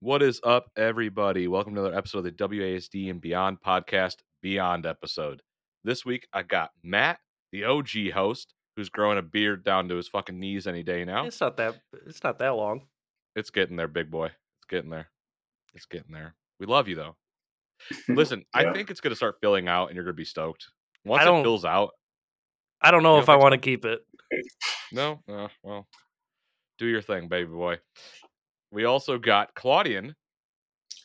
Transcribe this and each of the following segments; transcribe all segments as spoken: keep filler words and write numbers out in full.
What is up, everybody? Welcome to another episode of the W A S D and Beyond podcast, Beyond episode. This week, I got Matt, the O G host, who's growing a beard down to his fucking knees any day now. It's not that. It's not that long. It's getting there, big boy. It's getting there. It's getting there. We love you, though. Listen, yeah. I think it's going to start filling out, and you're going to be stoked. Once it fills out, I don't know if I want to keep it. No? Uh, well, do your thing, baby boy. We also got Claudian.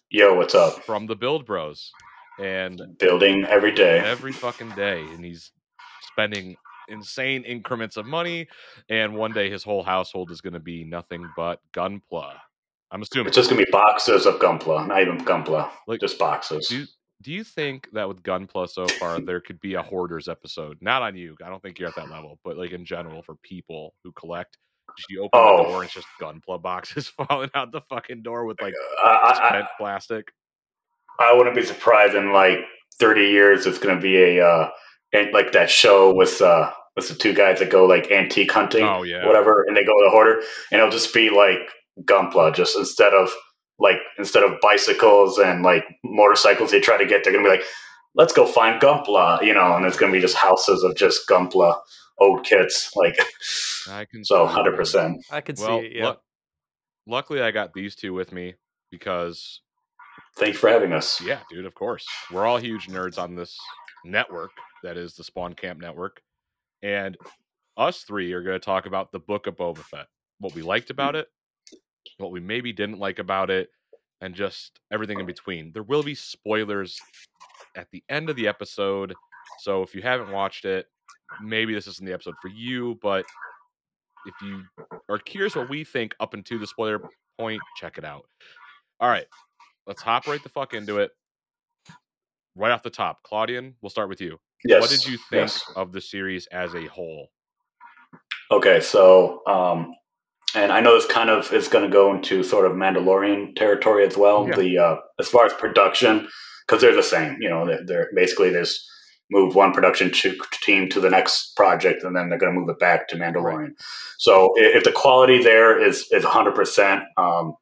Yo, what's up? From the Build Bros. And building every day. Every fucking day. And he's spending insane increments of money. And one day his whole household is going to be nothing but Gunpla. I'm assuming. It's just going to be boxes of Gunpla. Not even Gunpla. Like, just boxes. Do you, do you think that with Gunpla so far, there could be a hoarders episode? Not on you. I don't think you're at that level. But like in general, for people who collect. You open oh. the door and it's just Gunpla boxes falling out the fucking door with like uh, spent I, plastic. I wouldn't be surprised in like thirty years it's going to be a uh, like that show with uh, with the two guys that go like antique hunting, oh, yeah. whatever, and they go to the hoarder, and it'll just be like Gunpla. Just instead of like instead of bicycles and like motorcycles, they try to get. They're going to be like, let's go find Gunpla, you know, and it's going to be just houses of just Gunpla. Old kits, like I can so one hundred percent. I can well, see it, yeah. L- luckily, I got these two with me because. Thanks for having us. Yeah, dude, of course. We're all huge nerds on this network that is the Spawn Camp Network. And us three are going to talk about the Book of Boba Fett, what we liked about it, what we maybe didn't like about it, and just everything in between. There will be spoilers at the end of the episode. So if you haven't watched it, maybe this isn't the episode for you, but if you are curious what we think up into the spoiler point, check it out. All right, let's hop right the fuck into it. Right off the top, Claudian, we'll start with you. Yes. What did you think yes. of the series as a whole? Okay, so, um, and I know this kind of is going to go into sort of Mandalorian territory as well. Yeah. The uh, as far as production, because they're the same. You know, they're, they're basically there's. Move one production team to the next project, and then they're going to move it back to Mandalorian. Right. So if the quality there is is one hundred percent, um,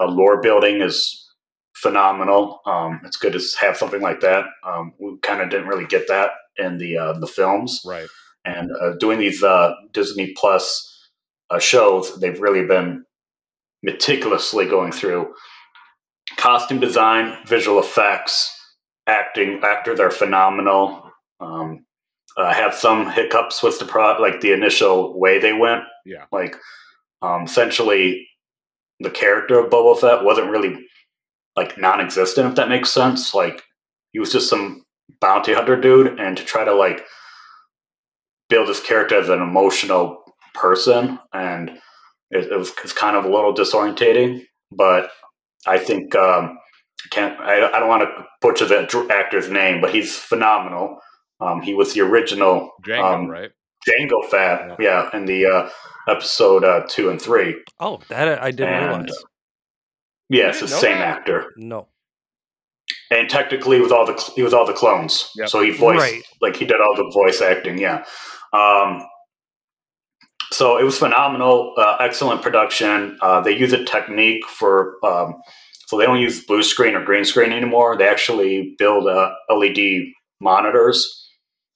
a lore building is phenomenal. Um, it's good to have something like that. Um, we kind of didn't really get that in the uh, the films, right? And uh, doing these uh, Disney Plus uh, shows, they've really been meticulously going through costume design, visual effects. Acting actors are phenomenal. Um, uh, have some hiccups with the pro, like the initial way they went. Yeah, like um, essentially the character of Boba Fett wasn't really like non-existent, if that makes sense. Like he was just some bounty hunter dude, and to try to like build his character as an emotional person, and it, it was it's kind of a little disorientating. But I think. Um, Can't I, I don't want to butcher the actor's name, but he's phenomenal. Um, he was the original Jango, um, right? Jango Fett, yeah, yeah in the uh, episode uh, two and three. Oh, that I didn't and, realize. Uh, yeah, it's the same that? actor. No, and technically, with all the cl- he was all the clones, yep. so he voiced right. like he did all the voice acting. Yeah, um, so it was phenomenal, uh, excellent production. Uh, they use a technique for. Um, So they don't use blue screen or green screen anymore. They actually build uh, L E D monitors,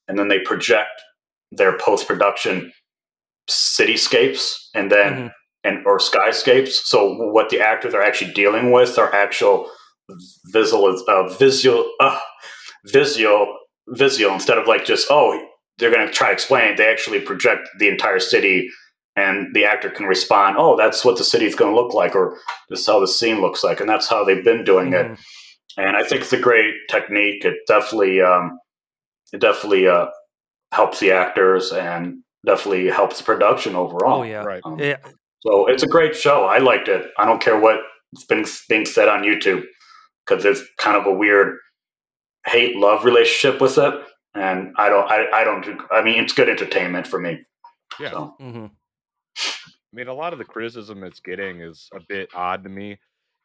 and then they project their post-production cityscapes and then mm-hmm. and or skyscapes. So what the actors are actually dealing with are actual visual, uh, visual, uh, visual, visual. Instead of like just oh, they're going to try to explain it. They actually project the entire city, and the actor can respond. Oh, that's what the city is going to look like, or this is how the scene looks like, and that's how they've been doing mm-hmm. it. And I think it's a great technique. It definitely, um, it definitely uh, helps the actors and definitely helps the production overall. Oh yeah, right. Um, yeah. So it's a great show. I liked it. I don't care what's been being said on YouTube because it's kind of a weird hate-love relationship with it. And I don't, I, I don't, do, I mean, it's good entertainment for me. Yeah. So. Mm-hmm. I mean, a lot of the criticism it's getting is a bit odd to me.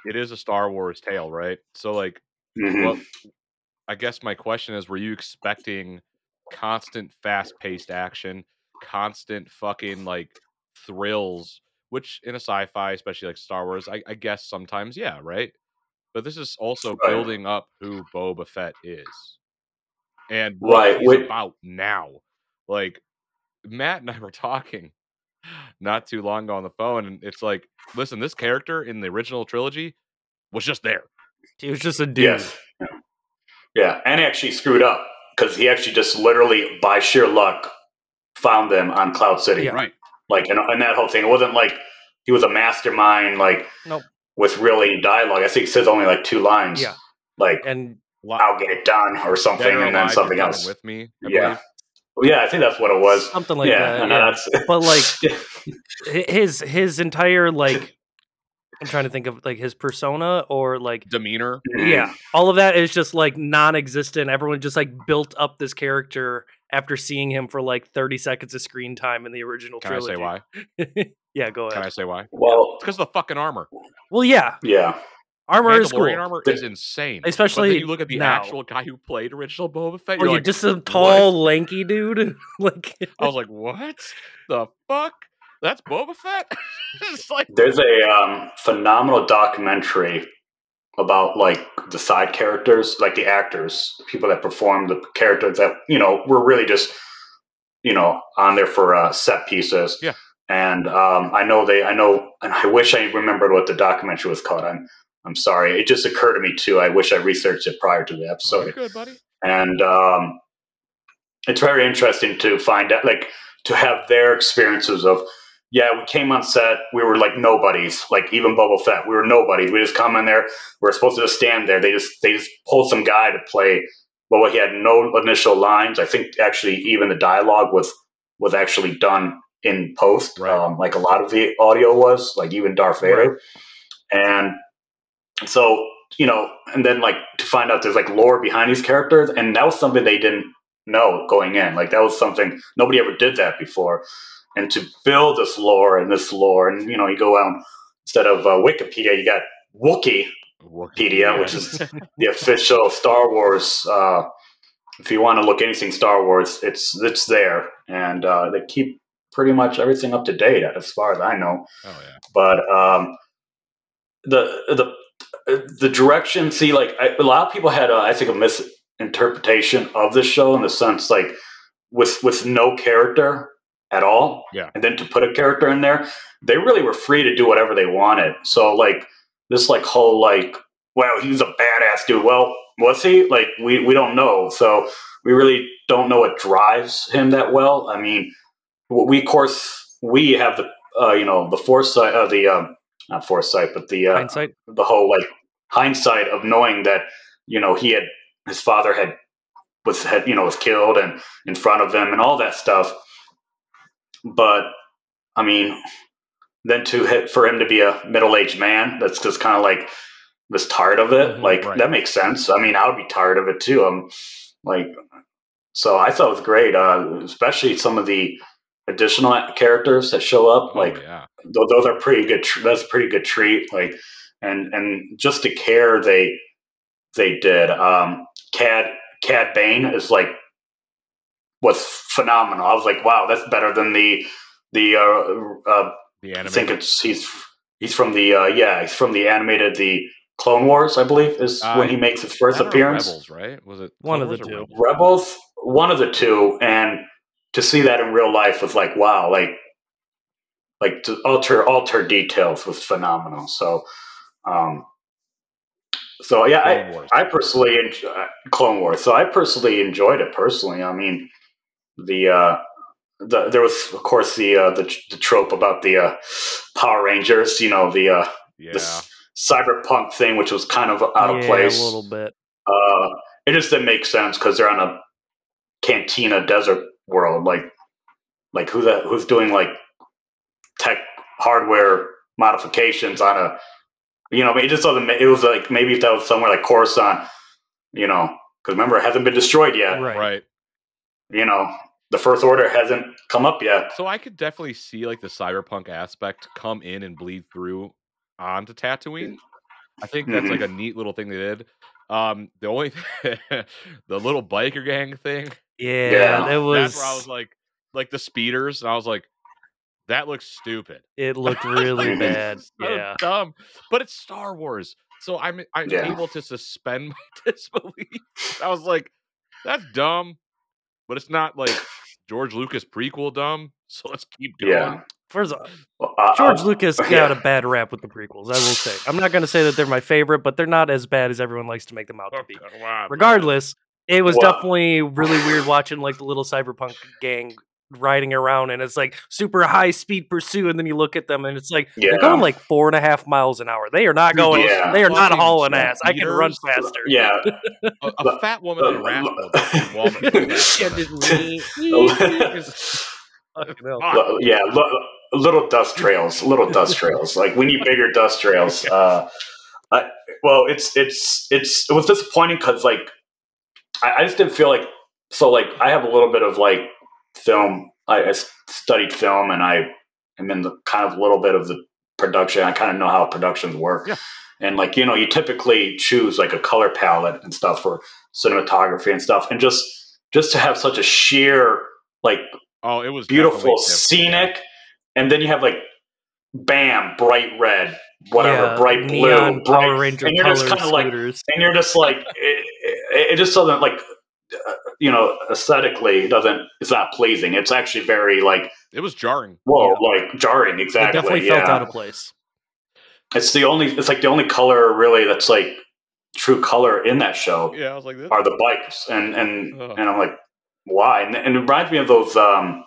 It is a Star Wars tale, right? So, like, mm-hmm. well, I guess my question is, were you expecting constant fast-paced action, constant fucking, like, thrills, which in a sci-fi, especially like Star Wars, I, I guess sometimes, yeah, right? But this is also right. building up who Boba Fett is. And what right, he's wait. about now. Like, Matt and I were talking not too long ago on the phone, and it's like, listen, this character in the original trilogy was just there. He was just a dude. Yes. Yeah. yeah, and actually screwed up, because he actually just literally, by sheer luck, found them on Cloud City. Yeah. Right. Like, and, and that whole thing. It wasn't like he was a mastermind, like, nope. with really dialogue. I think it says only, like, two lines. Yeah. Like, and... I'll get it done or something, General and then Live, something else with me. I yeah, well, yeah, I think that's what it was. Something like yeah, that. Yeah. That's... But like his his entire like, I'm trying to think of like his persona or like demeanor. Yeah, all of that is just like non-existent. Everyone just like built up this character after seeing him for like thirty seconds of screen time in the original Can trilogy. Can I say why? yeah, go ahead. Can I say why? Well, it's because of the fucking armor. Well, yeah, yeah. Armor is cool. Armor is insane. Especially but then you look at the now. actual guy who played original Boba Fett. Or you're, you're like, just a tall, what? lanky dude. like I was like, what the fuck? That's Boba Fett. It's like there's a um, phenomenal documentary about like the side characters, like the actors, people that perform the characters that you know were really just you know on there for uh, set pieces. Yeah. And um, I know they. I know, and I wish I remembered what the documentary was called. I'm, I'm sorry. It just occurred to me too. I wish I researched it prior to the episode. You're good, buddy. And um, it's very interesting to find out, like, to have their experiences of, yeah, we came on set. We were like nobodies. Like even Boba Fett, we were nobodies. We just come in there. We we're supposed to just stand there. They just they just pulled some guy to play. Well, he had no initial lines. I think actually even the dialogue was was actually done in post. Right. Um, like a lot of the audio was, like even Darth Vader, right. and. So, you know, and then like to find out there's like lore behind these characters, and that was something they didn't know going in. Like that was something nobody ever did that before. And to build this lore and this lore, and you know, you go out instead of uh, Wikipedia, you got Wookiee Wikipedia, which is the official Star Wars. Uh, if you want to look anything Star Wars, it's it's there, and uh, they keep pretty much everything up to date as far as I know. Oh yeah, but um, the the The direction, see, like I, a lot of people had, a, I think, a misinterpretation of the show in the sense, like with with no character at all, yeah. And then to put a character in there, they really were free to do whatever they wanted. So, like this, like whole, like, wow, he's a badass dude. Well, was he? Like, we we don't know. So we really don't know what drives him that well. I mean, we of course we have the uh, you know the foresight of uh, the. Um, Not foresight, but the uh, the whole like hindsight of knowing that you know he had his father had was had you know was killed and in front of him and all that stuff. But I mean, then to hit, for him to be a middle aged man that's just kind of like was tired of it. Mm-hmm, like right. That makes sense. I mean, I would be tired of it too. Um, like so, I thought it was great, uh, especially some of the additional characters that show up. Oh, like yeah. th- those are pretty good. Tr- that's a pretty good treat. Like, and, and just the care they, they did. Um, Cad, Cad Bane is like, was phenomenal. I was like, wow, that's better than the, the, uh, uh the I think it's, he's, he's from the, uh, yeah, he's from the animated, the Clone Wars, I believe is uh, when he makes his first appearance. Rebels, right? Was it one of the two Rebels? Rebels? One of the two. And, to see that in real life was like, wow, like like to alter alter details was phenomenal. So, um, so yeah, I, I personally uh, Clone Wars. So I personally enjoyed it. Personally, I mean, the uh, the there was of course the uh, the, the trope about the uh, Power Rangers. You know, the uh, yeah. the cyberpunk thing, which was kind of out of yeah, place a little bit. Uh, it just didn't make sense because they're on a cantina desert world. Like, like who that who's doing like tech hardware modifications on a, you know, it just doesn't. It was like maybe if that was somewhere like Coruscant, you know, because remember it hasn't been destroyed yet, right. right? You know, the First Order hasn't come up yet. So I could definitely see like the cyberpunk aspect come in and bleed through onto Tatooine. I think that's mm-hmm. like a neat little thing they did. Um, the only th- the little biker gang thing, yeah, yeah. that was. That's where I was like, like the speeders, and I was like, that looks stupid. It looked really like, bad. So yeah, dumb. But it's Star Wars, so I'm I'm yeah. able to suspend my disbelief. I was like, that's dumb, but it's not like George Lucas prequel dumb. So let's keep doing. Yeah. It. First off, well, uh, George uh, Lucas got yeah. a bad rap with the prequels, I will say. I'm not going to say that they're my favorite, but they're not as bad as everyone likes to make them out to be. Okay, wow, regardless, man. It was wow. definitely really weird watching like the little cyberpunk gang riding around, and it's like super high-speed pursuit, and then you look at them, and it's like, yeah. they're going like four and a half miles an hour. They are not going, yeah. they are not hauling ass. I can run faster. Yeah. a, a fat woman in a raffle. Yeah, look. Little dust trails, little dust trails. Like we need bigger dust trails. Uh, I, well, it's it's it's it was disappointing because like I, I just didn't feel like so. Like I have a little bit of like film. I, I studied film, and I am in the kind of little bit of the production. I kind of know how productions work, yeah. and like you know, you typically choose like a color palette and stuff for cinematography and stuff, and just just to have such a sheer like oh, it was beautiful, scenic. Yeah. And then you have like, bam, bright red, whatever, yeah, bright blue, neon, bright, Power Ranger and you're just kind of like, scooters. And you're just like, it, it, it just doesn't like, uh, you know, aesthetically, it doesn't, it's not pleasing. It's actually very like, it was jarring. Whoa, yeah. like jarring, exactly. It definitely yeah. felt out of place. It's the only, it's like the only color really that's like true color in that show. Yeah, I was like, this are the bikes, and and oh. and I'm like, why? And, and it reminds me of those. um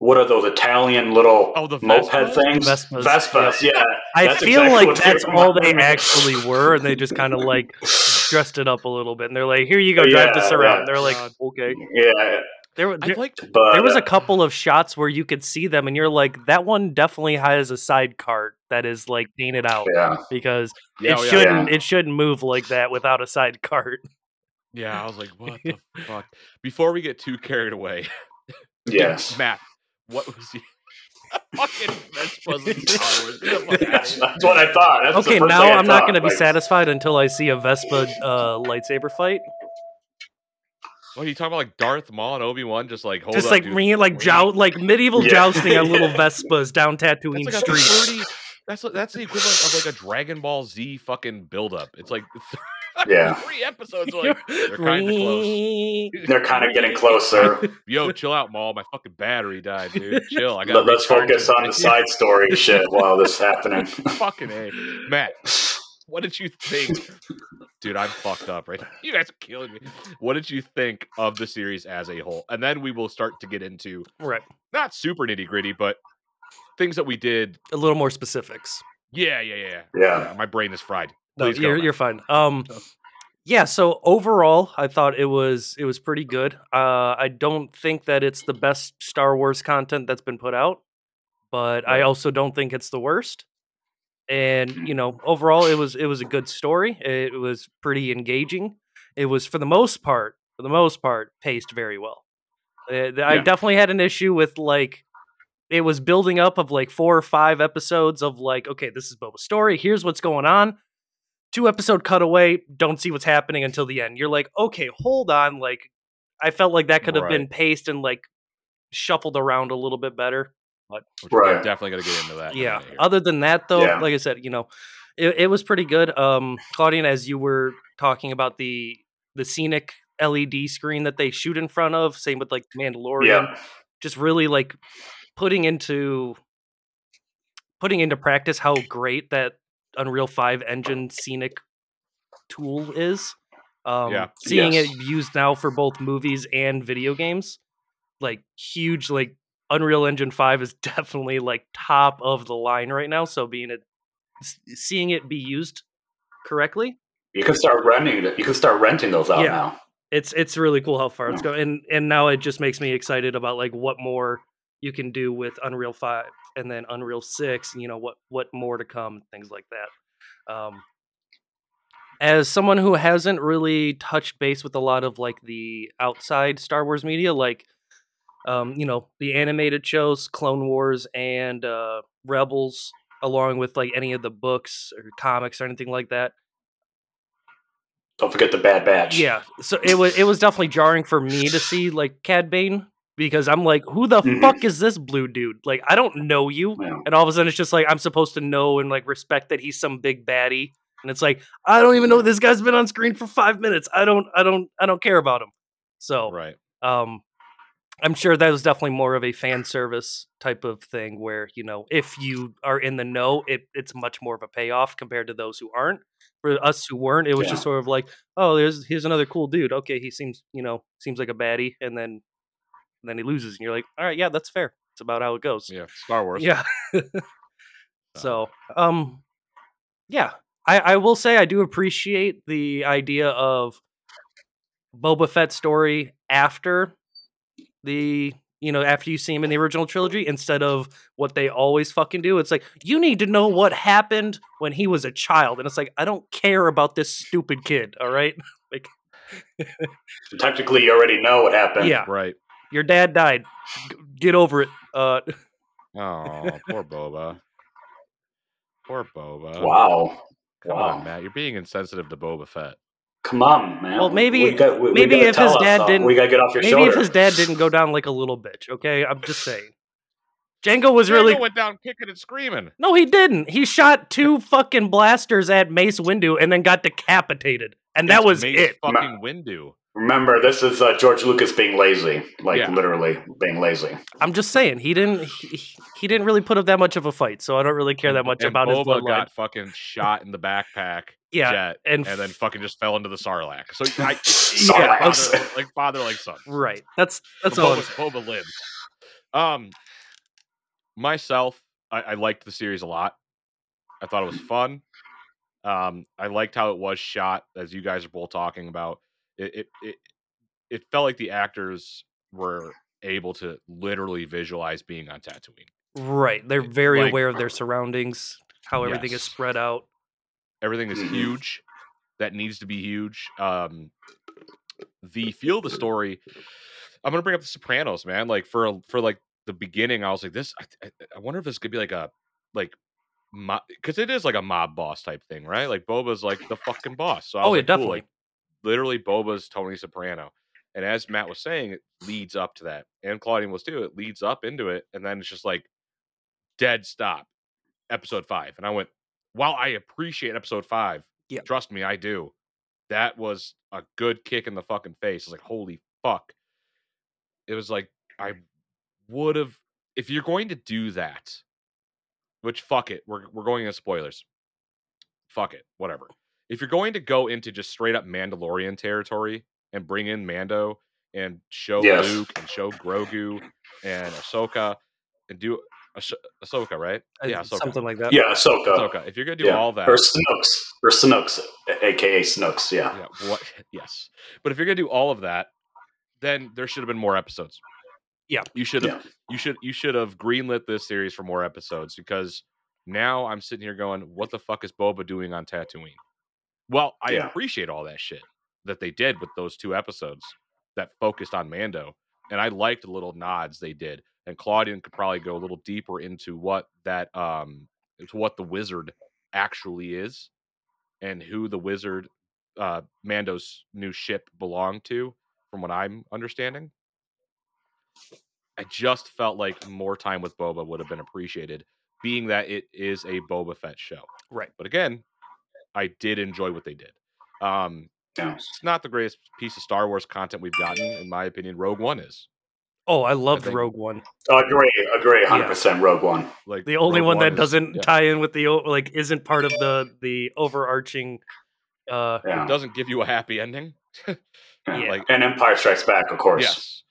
What are those Italian little oh, moped Vespas? Things? Vespas, Vespas yeah. yeah. I feel exactly like that's all they actually were, and they just kind of like dressed it up a little bit. And they're like, "Here you go, oh, drive yeah, this around." Yeah. And they're like, God. "Okay." Yeah. There, there, like, but, there was a couple of shots where you could see them, and you're like, "That one definitely has a side cart that is like painted out yeah. because yeah, it oh, shouldn't yeah. it shouldn't move like that without a side cart." Yeah, I was like, "What the fuck?" Before we get too carried away, yes, Matt. What was he? Fucking Vespa. That's what I thought. That's okay, now I I'm thought. Not going to be like, satisfied until I see a Vespa uh, lightsaber fight. What are you talking about? Like Darth Maul and Obi-Wan just like hold just up, like dude, ringing, like jou- like medieval yeah. jousting on little Vespas down Tatooine that's like Street. thirty, that's that's the equivalent of like a Dragon Ball Z fucking buildup. It's like. Yeah, three episodes. Like, they're kind of close. They're kind of getting closer. Yo, chill out, Maul. My fucking battery died, dude. Chill. I got. Let's focus on the side story shit while this is happening. Fucking A. Matt, what did you think, dude? I'm fucked up right now. You guys are killing me. What did you think of the series as a whole? And then we will start to get into right, not super nitty gritty, but things that we did a little more specifics. Yeah, yeah, yeah, yeah. yeah my brain is fried. No, Please you're you're fine. Um, yeah. So overall, I thought it was it was pretty good. Uh, I don't think that it's the best Star Wars content that's been put out, but I also don't think it's the worst. And you know, overall, it was it was a good story. It was pretty engaging. It was for the most part, for the most part, paced very well. It, yeah. I definitely had an issue with like. It was building up of like four or five episodes of like, okay, this is Boba's story. Here's what's going on. Two episode cutaway, don't see what's happening until the end. You're like, okay, hold on. Like, I felt like that could have right. been paced and like shuffled around a little bit better. But right. definitely got to get into that. Yeah. Other than that, though, yeah. like I said, you know, it, it was pretty good. Um, Claudian, as you were talking about the the scenic L E D screen that they shoot in front of, same with like Mandalorian, yeah. just really like putting into putting into practice how great that Unreal five engine scenic tool is. Um, yeah. Seeing yes. it used now for both movies and video games, like huge, like Unreal Engine five is definitely like top of the line right now. So being a, seeing it be used correctly, you can start renting it. You can start renting those out yeah. now. It's it's really cool how far yeah. it's going, and and now it just makes me excited about like what more you can do with Unreal five and then Unreal six. You know what what more to come, things like that. Um, As someone who hasn't really touched base with a lot of like the outside Star Wars media, like, um, you know, the animated shows, Clone Wars and uh, Rebels, along with like any of the books or comics or anything like that. Don't forget the Bad Batch. Yeah. So it was, it was definitely jarring for me to see like Cad Bane, because I'm like, who the mm-hmm. fuck is this blue dude? Like, I don't know you. Yeah. And all of a sudden it's just like, I'm supposed to know and like respect that he's some big baddie. And it's like, I don't even know this guy's been on screen for five minutes. I don't, I don't, I don't care about him. So, right. um, I'm sure that was definitely more of a fan service type of thing where, you know, if you are in the know, it, it's much more of a payoff compared to those who aren't. For us who weren't, it was yeah. just sort of like, oh, there's, here's another cool dude. Okay. He seems, you know, seems like a baddie. And then, and then he loses and you're like, all right, yeah, that's fair. It's about how it goes. Yeah. Star Wars. Yeah. so, um, yeah. I, I will say I do appreciate the idea of Boba Fett's story after the, you know, after you see him in the original trilogy, instead of what they always fucking do. It's like, you need to know what happened when he was a child. And it's like, I don't care about this stupid kid. All right. Like, technically you already know what happened. Yeah. Right. Your dad died. G- get over it. Uh, oh, poor Boba. Poor Boba. Wow. Come wow. on, Matt. You're being insensitive to Boba Fett. Come on, man. Well, maybe we got, we, maybe we if his dad something. didn't we gotta get off your maybe shoulder. If his dad didn't go down like a little bitch. Okay, I'm just saying. Jango was Jango really went down kicking and screaming. No, he didn't. He shot two fucking blasters at Mace Windu and then got decapitated, and it's that was Mace it. Fucking Windu. Remember, this is uh, George Lucas being lazy, like yeah. literally being lazy. I'm just saying he didn't he, he didn't really put up that much of a fight, so I don't really care that much and about Boba his bloodline. Got fucking shot in the backpack, yeah, jet, and, f- and then fucking just fell into the Sarlacc. So I, Sarlacc. Yeah, father, like father, like son. Right. That's that's so all. Boba, Boba lived. Um, myself, I, I liked the series a lot. I thought it was fun. Um, I liked how it was shot, as you guys are both talking about. It, it it it felt like the actors were able to literally visualize being on Tatooine. Right, they're very like, aware of their surroundings, how everything yes. is spread out. Everything is huge. That needs to be huge. Um, the feel of the story. I'm gonna bring up The Sopranos, man. Like for a, for like the beginning, I was like, this. I, I wonder if this could be like a like. Because it is like a mob boss type thing, right? Like Boba's like the fucking boss. So I was oh, yeah, like, definitely. Cool, like, literally, Boba's Tony Soprano. And as Matt was saying, it leads up to that. And Claudine was too. It leads up into it. And then it's just like, dead stop. Episode five. And I went, while I appreciate episode five, yeah. trust me, I do. That was a good kick in the fucking face. I was like, holy fuck. It was like, I would have, if you're going to do that, which fuck it. We're, we're going into spoilers. Fuck it. Whatever. If you're going to go into just straight up Mandalorian territory and bring in Mando and show yes. Luke and show Grogu and Ahsoka and do ah- Ahsoka, right? Yeah, Ahsoka. Something like that. Yeah, Ahsoka. Ahsoka. If you're going to do yeah. all that. Or Snooks. Or Snooks, a k a. Snooks, yeah. yeah what? Yes. But if you're going to do all of that, then there should have been more episodes. Yeah. You should have yeah. you should, you should have greenlit this series for more episodes, because now I'm sitting here going, what the fuck is Boba doing on Tatooine? Well, I yeah. appreciate all that shit that they did with those two episodes that focused on Mando. And I liked the little nods they did. And Claudine could probably go a little deeper into what that, um, into what the wizard actually is and who the wizard, uh, Mando's new ship belonged to, from what I'm understanding. I just felt like more time with Boba would have been appreciated, being that it is a Boba Fett show. Right. But again, I did enjoy what they did. Um, yeah. It's not the greatest piece of Star Wars content we've gotten, in my opinion. Rogue One is. Oh, I loved I Rogue One. Agree, agree, one hundred percent yeah. Rogue One. Like the only Rogue one that one is, doesn't yeah. tie in with the, like, isn't part of the the overarching... Uh, yeah. It doesn't give you a happy ending. yeah. like, and Empire Strikes Back, of course. Yes.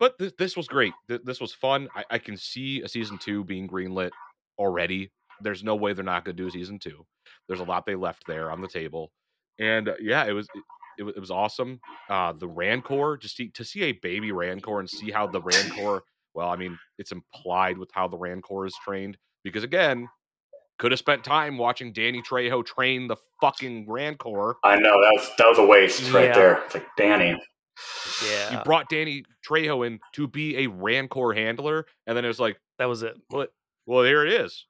But th- this was great. Th- this was fun. I-, I can see a season two being greenlit already. There's no way they're not going to do a season two. There's a lot they left there on the table. And, uh, yeah, it was... It, It, it was awesome. Uh, the Rancor, just to, to see a baby Rancor and see how the Rancor, well, I mean, it's implied with how the Rancor is trained. Because, again, could have spent time watching Danny Trejo train the fucking Rancor. I know, that was, that was a waste right yeah. there. It's like, Danny. Yeah. You brought Danny Trejo in to be a Rancor handler, and then it was like... That was it. Well, well there it is.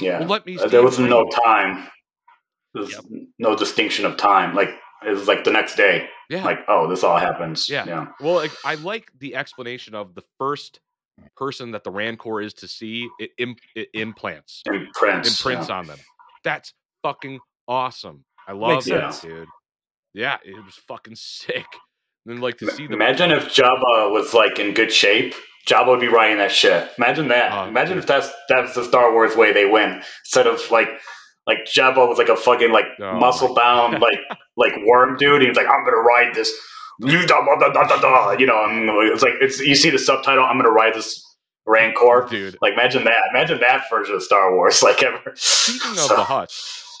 Yeah. Well, let me there was no time. There was yep. no distinction of time. Like, it was like the next day. Yeah. Like, oh, this all happens. Yeah. yeah. Well, like, I like the explanation of the first person that the Rancor is to see, it, imp- it implants. Imprints. Imprints yeah. on them. That's fucking awesome. I love that, sense. dude. Yeah, it was fucking sick. And then, like, to M- see the. Imagine if Jabba was, like, in good shape. Jabba would be writing that shit. Imagine that. Uh, imagine dude. if that's that's the Star Wars way they win. Instead of, like, Like Jabba was like a fucking like oh. muscle bound like like worm dude. And he was like, I'm gonna ride this, you know. And it's like it's you see the subtitle. I'm gonna ride this Rancor, dude. Like imagine that. Imagine that version of Star Wars. Like ever. Speaking so, of the Hutt,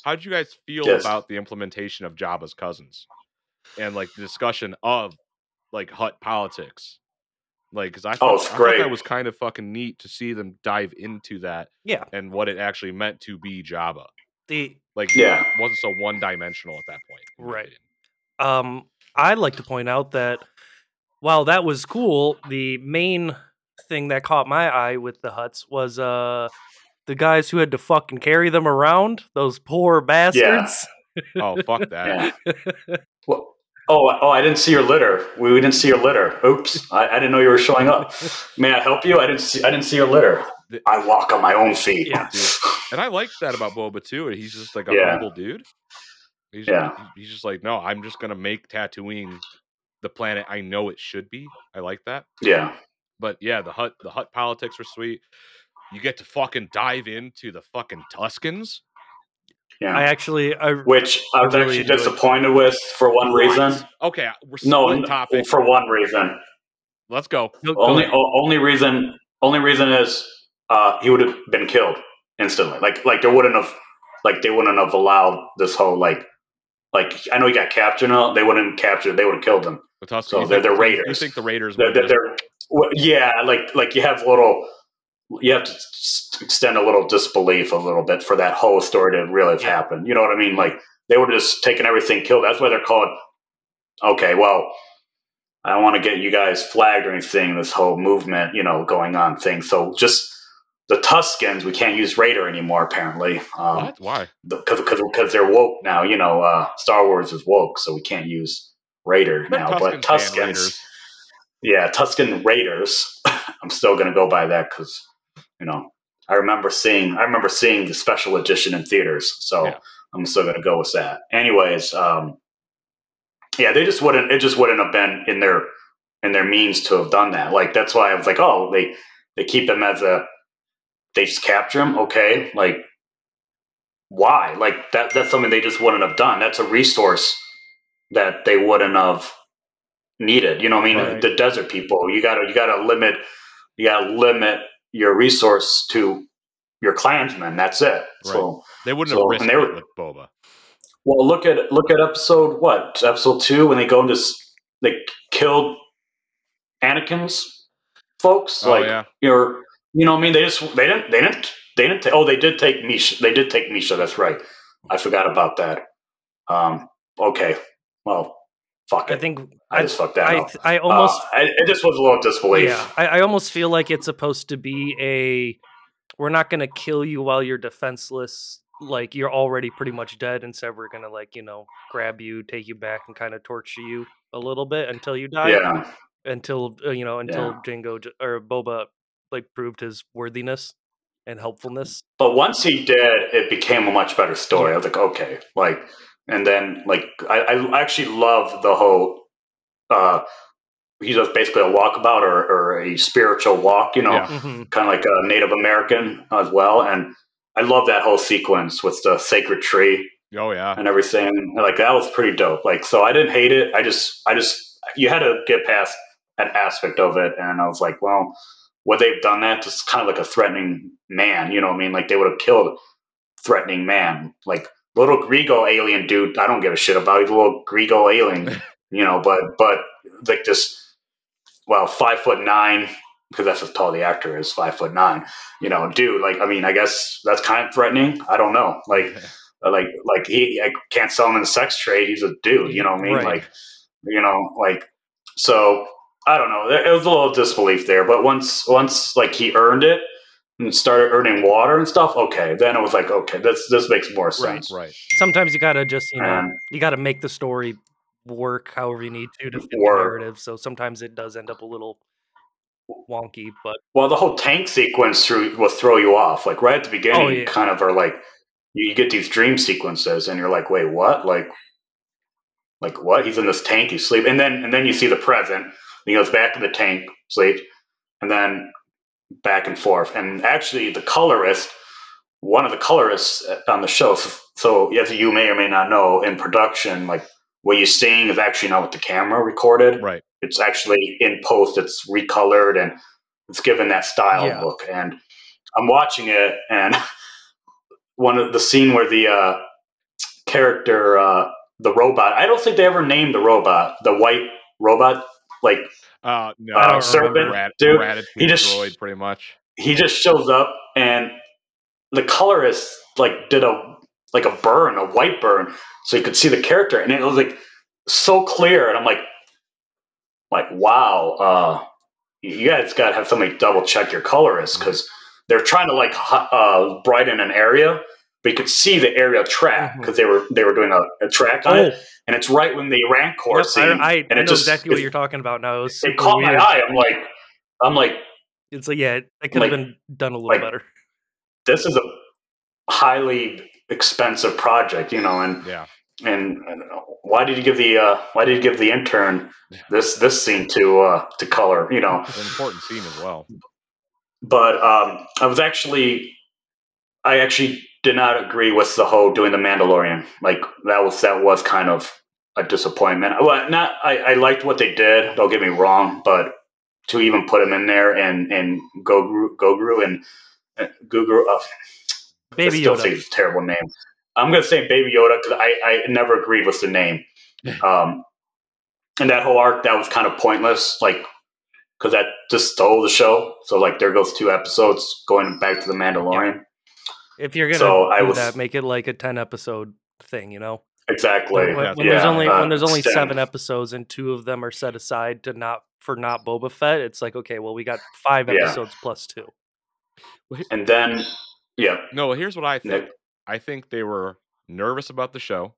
how did you guys feel yes. about the implementation of Jabba's cousins and like the discussion of like Hutt politics? Like, because I, oh, I thought that was kind of fucking neat to see them dive into that. Yeah, and what it actually meant to be Jabba. The, like yeah, it wasn't so one dimensional at that point, right? Um, I'd like to point out that while that was cool, the main thing that caught my eye with the Hutts was uh the guys who had to fucking carry them around. Those poor bastards. Yeah. Oh fuck that. Yeah. Well, oh oh, I didn't see your litter. We, we didn't see your litter. Oops, I, I didn't know you were showing up. May I help you? I didn't see I didn't see your litter. I walk on my own feet. Yeah, dude. And I liked that about Boba too. He's just like a yeah. humble dude. He's, yeah. he's just like, no, I'm just gonna make Tatooine the planet I know it should be. I like that. Yeah. But yeah, the Hutt the Hutt politics were sweet. You get to fucking dive into the fucking Tuskens. Yeah. I actually, I which I was really actually disappointed it. with for one what? reason. Okay, we're still no topic for one reason. Let's go. go only go only reason only reason is. Uh, he would have been killed instantly. Like, like they wouldn't have, like they wouldn't have allowed this whole like, like I know he got captured. No, they wouldn't capture. They would have killed him. The so they're the Raiders. You think the Raiders? They're, they're, they're, well, yeah, like like you have little, you have to extend a little disbelief a little bit for that whole story to really have yeah. happened. You know what I mean? Like they would have just taken everything, killed. That's why they're called. Okay, well. I don't want to get you guys flagged or anything. This whole movement, you know, going on thing. So just. The Tuskens, we can't use Raider anymore, apparently. Um, what? Why? Because they're woke now. You know, uh, Star Wars is woke, so we can't use Raider but now. Tuskens but Tuskens, yeah, Tusken Raiders. I'm still going to go by that because, you know, I remember seeing I remember seeing the special edition in theaters, so yeah. I'm still going to go with that. Anyways, um, yeah, they just wouldn't. It just wouldn't have been in their in their means to have done that. Like that's why I was like, oh, they they keep them as a they just capture him. Okay. Like why? Like that, that's something they just wouldn't have done. That's a resource that they wouldn't have needed. You know what I mean? Right. The desert people, you gotta, you gotta limit, you gotta limit your resource to your clansmen. That's it. Right. So they wouldn't so, have risked they were, it with Boba. Well, look at, look at episode what? Episode two, when they go into, they killed Anakin's folks. Oh, like yeah. you're, You know what I mean? They just they didn't they didn't they didn't. T- oh, they did take Misha. They did take Misha. That's right. I forgot about that. Um, okay. Well, fuck it. I think I, I just fucked that I, up. I almost. Uh, I, it just was a little disbelief. Yeah, I, I almost feel like it's supposed to be a. We're not going to kill you while you're defenseless. Like you're already pretty much dead. Instead, we're going to like you know grab you, take you back, and kind of torture you a little bit until you die. Yeah. Until uh, you know until yeah. Jango or Boba. Like proved his worthiness and helpfulness. But once he did, it became a much better story. I was like, okay, like, and then like I, I actually love the whole uh, he does basically a walkabout or, or a spiritual walk, you know, yeah. mm-hmm. kind of like a Native American as well. And I love that whole sequence with the sacred tree. Oh yeah. And everything like that was pretty dope. Like, so I didn't hate it. I just, I just, you had to get past that aspect of it. And I was like, well, would they've done that? It's kind of like a threatening man. You know what I mean? Like they would have killed threatening man, like little Grego alien dude. I don't give a shit about. He's a little Grego alien, you know, but, but like this, well, five foot nine, because that's how tall the actor is, five foot nine, you know, dude, like, I mean, I guess that's kind of threatening. I don't know. Like, okay. Like, like he, I can't sell him in the sex trade. He's a dude, you know what I mean? Right. Like, you know, like, so I don't know. It was a little disbelief there, but once, once like he earned it and started earning water and stuff. Okay. Then it was like, okay, this, this makes more sense. Right. right. Sometimes you gotta just, you know, and, you gotta make the story work however you need to, to fit the narrative. So sometimes it does end up a little wonky, but well, the whole tank sequence through will throw you off. Like right at the beginning, oh, yeah. you kind of are like, you get these dream sequences and you're like, wait, what? Like, like what? He's in this tank, he's sleeping. And then, and then you see the present, and he goes back to the tank, sleep, and then back and forth. And actually the colorist, one of the colorists on the show. So, so as you may or may not know, in production, like what you're seeing is actually not what the camera recorded. Right. It's actually in post, it's recolored and it's given that style yeah. look. And I'm watching it and one of the scene where the uh, character, uh, the robot, I don't think they ever named the robot, the white robot, like uh, no, uh, serpent rat, dude. Rat he just droid, pretty much. He just shows up, and the colorist like did a like a burn, a white burn, so you could see the character, and it was like so clear. And I'm like, like wow, uh, you guys got to have somebody double check your colorist because. Mm-hmm. They're trying to like uh, brighten an area, but you could see the area track because mm-hmm. they were they were doing a, a track on oh. it, and it's right when the Rancor yep, scene. I, I, and I it know just, exactly it, what you're talking about now. It, was it caught weird. my eye. I'm like, I'm like, it's like yeah, it could have like, been done a little like, better. This is a highly expensive project, you know, and yeah. and why did you give the uh, why did you give the intern this this scene to uh, to color? You know, it's an important scene as well. But um, I was actually, I actually did not agree with the whole doing the Mandalorian. Like that was that was kind of a disappointment. Well, not I, I liked what they did. Don't get me wrong, but to even put him in there and and Grogu Grogu and uh, Grogu, uh, Baby Yoda. I still say it's a terrible name. I'm gonna say Baby Yoda because I, I never agreed with the name. Um, and that whole arc that was kind of pointless. Like. Because that just stole the show. So, like, there goes two episodes going back to the Mandalorian. Yeah. If you're going to so do was, that, make it like a ten-episode thing, you know? Exactly. When, when, when yeah, there's only, uh, when there's only seven episodes and two of them are set aside to not for not Boba Fett, it's like, okay, well, we got five episodes yeah. plus two. And then, yeah. No, here's what I think. Nick. I think they were nervous about the show.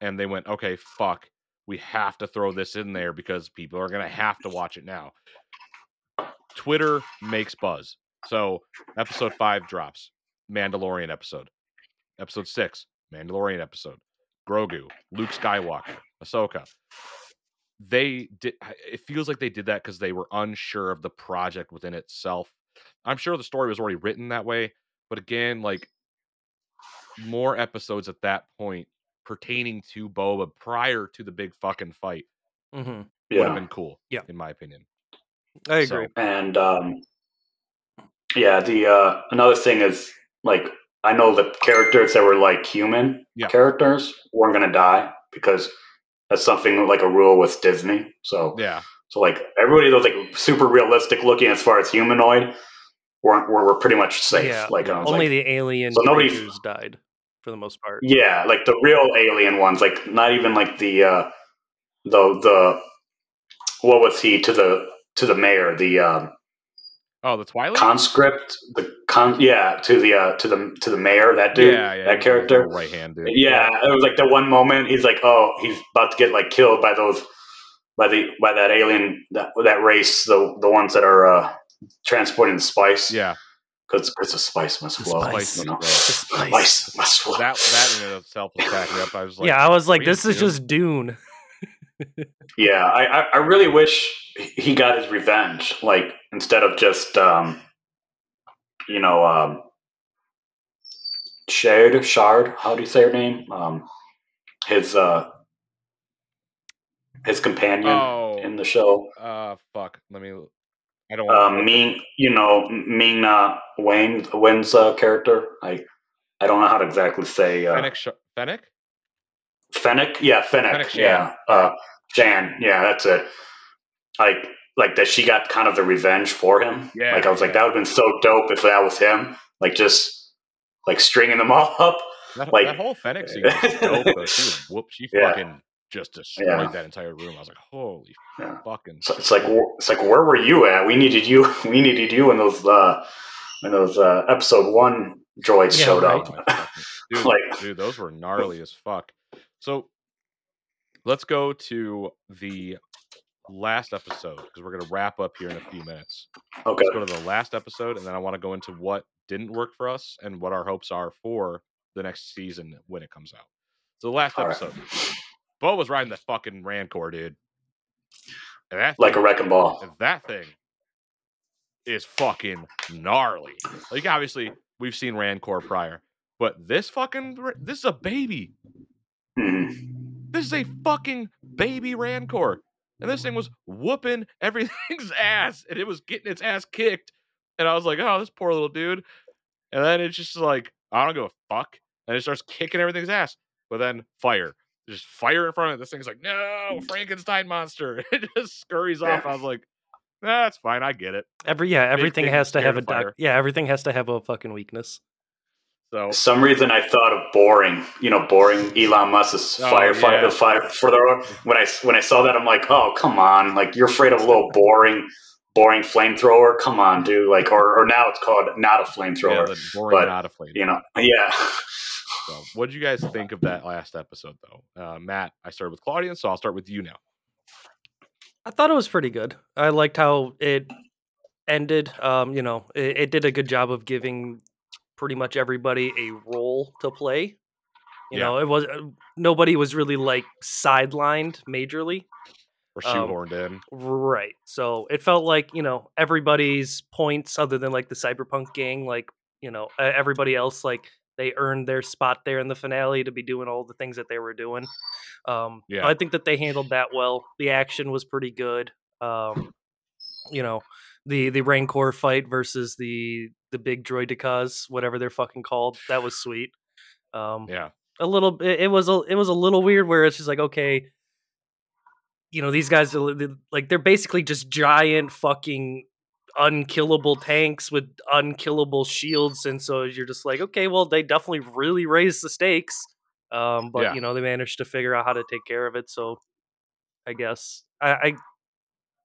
And they went, okay, fuck. We have to throw this in there because people are going to have to watch it now. Twitter makes buzz. So episode five drops. Mandalorian episode. Episode six. Mandalorian episode. Grogu. Luke Skywalker. Ahsoka. They did. It feels like they did that because they were unsure of the project within itself. I'm sure the story was already written that way. But again, like more episodes at that point pertaining to Boba prior to the big fucking fight mm-hmm. yeah. would have been cool, yeah. in my opinion. I agree. So. And um, yeah, the uh, another thing is like I know the characters that were like human yeah. characters weren't gonna die because that's something like a rule with Disney. So yeah, so like everybody that was like super realistic looking as far as humanoid weren't were, were pretty much safe. Yeah. Like yeah. only like, the alien so nobody f- died. For the most part, yeah, like the real alien ones, like not even like the uh, the the what was he to the to the mayor, the um, oh the Twilight conscript, the con yeah to the uh, to the to the mayor that dude yeah, yeah, that character right hand dude yeah it was like the one moment he's like oh he's about to get like killed by those by the by that alien that that race the the ones that are uh, transporting the spice yeah. Because a spice must flow. Spice, you know? spice. spice must flow. That, that in itself was back up. I was like, yeah, I was like, this is just Dune. Yeah, I, I really wish he got his revenge. Like, instead of just, um, you know, um, Shard, Shard, how do you say her name? Um, his uh, his companion oh, in the show. Uh, fuck. Let me. I don't. Um, uh, Ming, you know, Ming uh, Wayne, Wynn's uh, character. I, I don't know how to exactly say. Uh, Fennec. Fennec. Fennec. Yeah, Fennec. Fennec yeah. Uh, Jan. Yeah, that's it. Like, like that. She got kind of the revenge for him. Yeah. Like I was yeah. like, that would have been so dope if that was him. Like just. Like stringing them all up, that, like that whole Fennec scene was dope. Though. She was whoop, she yeah. fucking just destroyed yeah. that entire room. I was like, holy yeah. fucking! So it's like it's like where were you at? We needed you. We needed you when those uh, when those uh, episode one droids yeah, showed right. up. Dude, like, dude, those were gnarly as fuck. So let's go to the last episode because we're gonna wrap up here in a few minutes. Okay, let's go to the last episode, and then I want to go into what didn't work for us and what our hopes are for the next season when it comes out. So the last all episode, right. Bo was riding the fucking Rancor, dude. And that like thing, a wrecking ball. And that thing is fucking gnarly. Like obviously we've seen Rancor prior, but this fucking, this is a baby. This is a fucking baby Rancor. And this thing was whooping everything's ass and it was getting its ass kicked. And I was like, oh, this poor little dude. And then it's just like, I don't give a fuck. And it starts kicking everything's ass. But then fire. There's just fire in front of it. This thing's like, no, Frankenstein monster. It just scurries yeah. off. I was like, that's fine. I get it. Every yeah, everything big, big has to have a doc- yeah, everything has to have a fucking weakness. So for some reason I thought of boring, you know, boring Elon Musk's oh, fire, yeah. fire, fire for the road. When I when I saw that, I'm like, oh, come on, like you're afraid of a little boring. Boring flamethrower, come on, dude! Like, or, or now it's called not a flamethrower, yeah, boring but not a flamethrower. You know, yeah. So, what did you guys think of that last episode, though? Uh, Matt, I started with Claudian, so I'll start with you now. I thought it was pretty good. I liked how it ended. Um, you know, it, it did a good job of giving pretty much everybody a role to play. You yeah. know, it was nobody was really like sidelined majorly. Or shoehorned um, in. Right. So it felt like, you know, everybody's points other than like the Cyberpunk gang, like, you know, everybody else, like they earned their spot there in the finale to be doing all the things that they were doing. Um, yeah. I think that they handled that well. The action was pretty good. Um, you know, the, the Rancor fight versus the, the big droidicas, whatever they're fucking called. That was sweet. Um, yeah. A little, it, it was, a, it was a little weird where it's just like, okay, you know, these guys are like, they're basically just giant fucking unkillable tanks with unkillable shields. And so you're just like, okay, well, they definitely really raised the stakes. Um, but, yeah. you know, they managed to figure out how to take care of it. So I guess I, I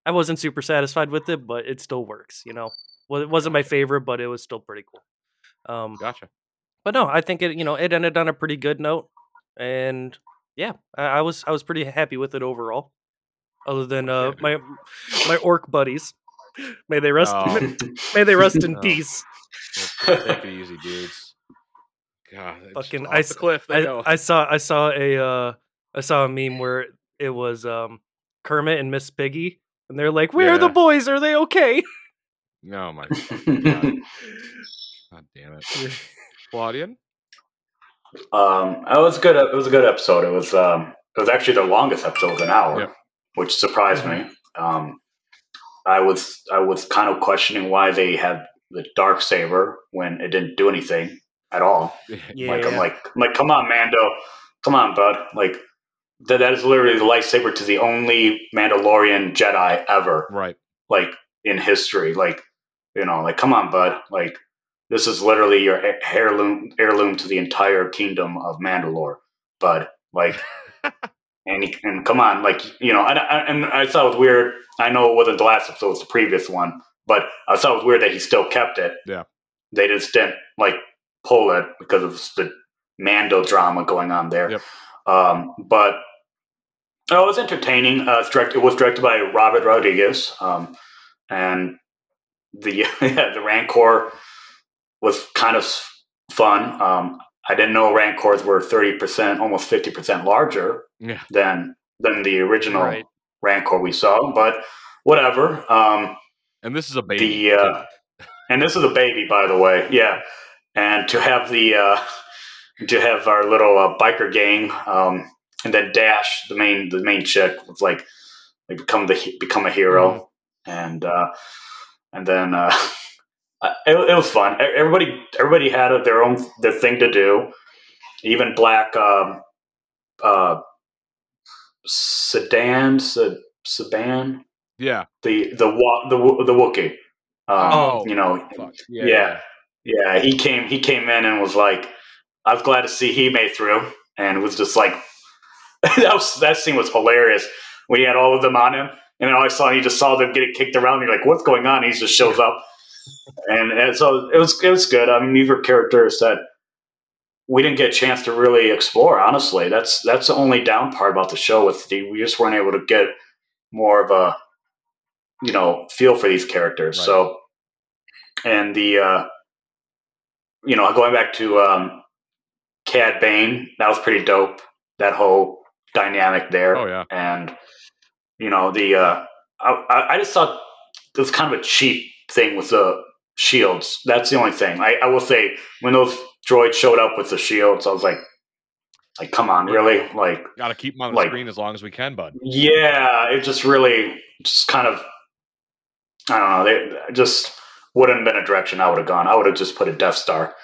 I wasn't super satisfied with it, but it still works. You know, well, it wasn't my favorite, but it was still pretty cool. Um, gotcha. But no, I think it, you know, it ended on a pretty good note. And yeah, I, I was I was pretty happy with it overall. Other than uh, my my orc buddies, may they rest oh. may, may they rest in oh. peace. Take it easy, dudes. God, fucking off I, the cliff. I, I saw I saw a uh, I saw a meme where it was um, Kermit and Miss Piggy, and they're like, "Where yeah. are the boys? Are they okay?" No, my God. God damn it, Claudian. Um, it was good. It was a good episode. It was um, it was actually the longest episode of an hour. Yeah. Which surprised me. Um, I was I was kind of questioning why they had the Darksaber when it didn't do anything at all. Yeah. Like I'm like I'm like come on, Mando, come on, bud. Like that that is literally the lightsaber to the only Mandalorian Jedi ever, right? Like in history, like you know, like come on, bud. Like this is literally your heirloom heirloom to the entire kingdom of Mandalore, bud. Like. And, he, and come on, like, you know, and, and I thought it was weird. I know it wasn't the last episode, it was the previous one, but I thought it was weird that he still kept it. Yeah. They just didn't, like, pull it because of the Mando drama going on there. Yep. Um, but oh, it was entertaining. Uh, it's direct, it was directed by Robert Rodriguez. Um, and the, yeah, the Rancor was kind of fun. Um, I didn't know Rancors were thirty percent, almost fifty percent larger yeah. than than the original right. Rancor we saw, but whatever. Um, and this is a baby. The, uh, and this is a baby, by the way. Yeah. And to have the uh, to have our little uh, biker gang, um, and then Dash, the main the main chick, was like, like become the become a hero, mm-hmm. and uh, and then uh, it, it was fun. Everybody everybody had a, their own their thing to do. Even Black um, uh, Sedan Saban, yeah, the the the the Wookiee. Um, oh, you know, fuck. yeah. yeah. Yeah, he came. He came in and was like, "I was glad to see he made through," and was just like, "That was, that scene was hilarious." We had all of them on him, and all I saw, he just saw them getting kicked around. And you're like, "What's going on?" And he just shows up, and, and so it was. It was good. I mean, these were characters that we didn't get a chance to really explore. Honestly, that's that's the only down part about the show. With the, we just weren't able to get more of a, you know, feel for these characters. Right. So, and the. Uh, You know, going back to um, Cad Bane, that was pretty dope. That whole dynamic there, oh yeah. And you know, the uh, I, I just thought it was kind of a cheap thing with the shields. That's the only thing I, I will say. When those droids showed up with the shields, I was like, like, come on, yeah. really? Like, gotta keep them on the like, screen as long as we can, bud. Yeah, it just really just kind of I don't know. They just. Wouldn't have been a direction I would have gone. I would have just put a Death Star.